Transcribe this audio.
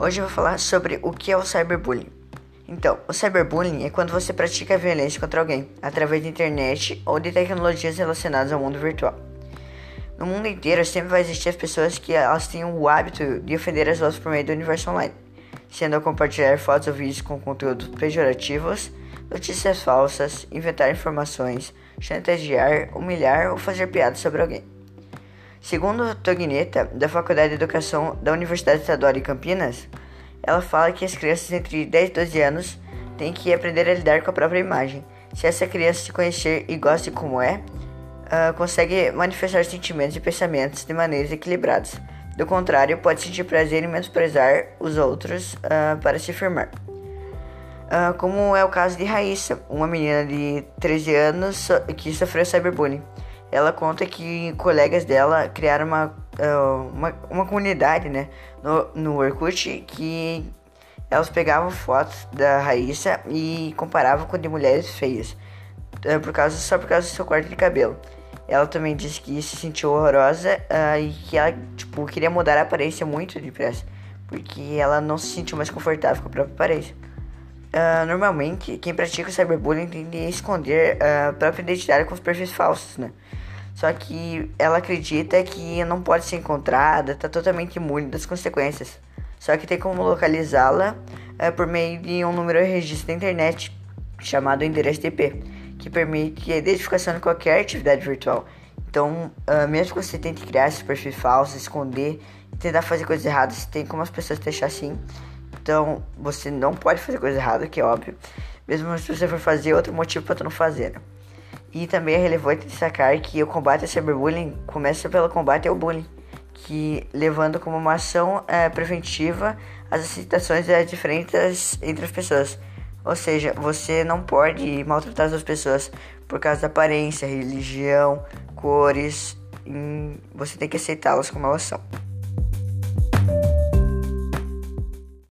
Hoje eu vou falar sobre o que é o cyberbullying. Então, o cyberbullying é quando você pratica violência contra alguém através da internet ou de tecnologias relacionadas ao mundo virtual. No mundo inteiro sempre vai existir as pessoas que elas têm o hábito de ofender as outras por meio do universo online, sendo a compartilhar fotos ou vídeos com conteúdos pejorativos, notícias falsas, inventar informações, chantagear, humilhar ou fazer piadas sobre alguém. Segundo a Togneta, da Faculdade de Educação da Universidade Estadual de Campinas, ela fala que as crianças entre 10 e 12 anos têm que aprender a lidar com a própria imagem. Se essa criança se conhecer e gosta de como é, consegue manifestar sentimentos e pensamentos de maneiras equilibradas. Do contrário, pode sentir prazer em menosprezar os outros para se firmar. Como é o caso de Raíssa, uma menina de 13 anos que sofreu cyberbullying. Ela conta que colegas dela criaram uma comunidade, né, no Orkut, que elas pegavam fotos da Raíssa e comparavam com de mulheres feias, só por causa do seu corte de cabelo. Ela também disse que se sentiu horrorosa e que ela queria mudar a aparência muito depressa, porque ela não se sentiu mais confortável com a própria aparência. Normalmente, quem pratica o cyberbullying tende a esconder a própria identidade com os perfis falsos, né? Só que ela acredita que não pode ser encontrada, está totalmente imune das consequências. Só que tem como localizá-la por meio de um número de registro da internet, chamado endereço IP, que permite a identificação de qualquer atividade virtual. Então, mesmo que você tente criar esses perfis falsos, esconder, tentar fazer coisas erradas, tem como as pessoas deixar assim. Então, você não pode fazer coisa errada, que é óbvio, mesmo se você for fazer outro motivo para tu não fazer, né? E também é relevante destacar que o combate ao cyberbullying começa pelo combate ao bullying, que levando como uma ação preventiva as aceitações diferentes entre as pessoas. Ou seja, você não pode maltratar as pessoas por causa da aparência, religião, cores, você tem que aceitá-las como elas são.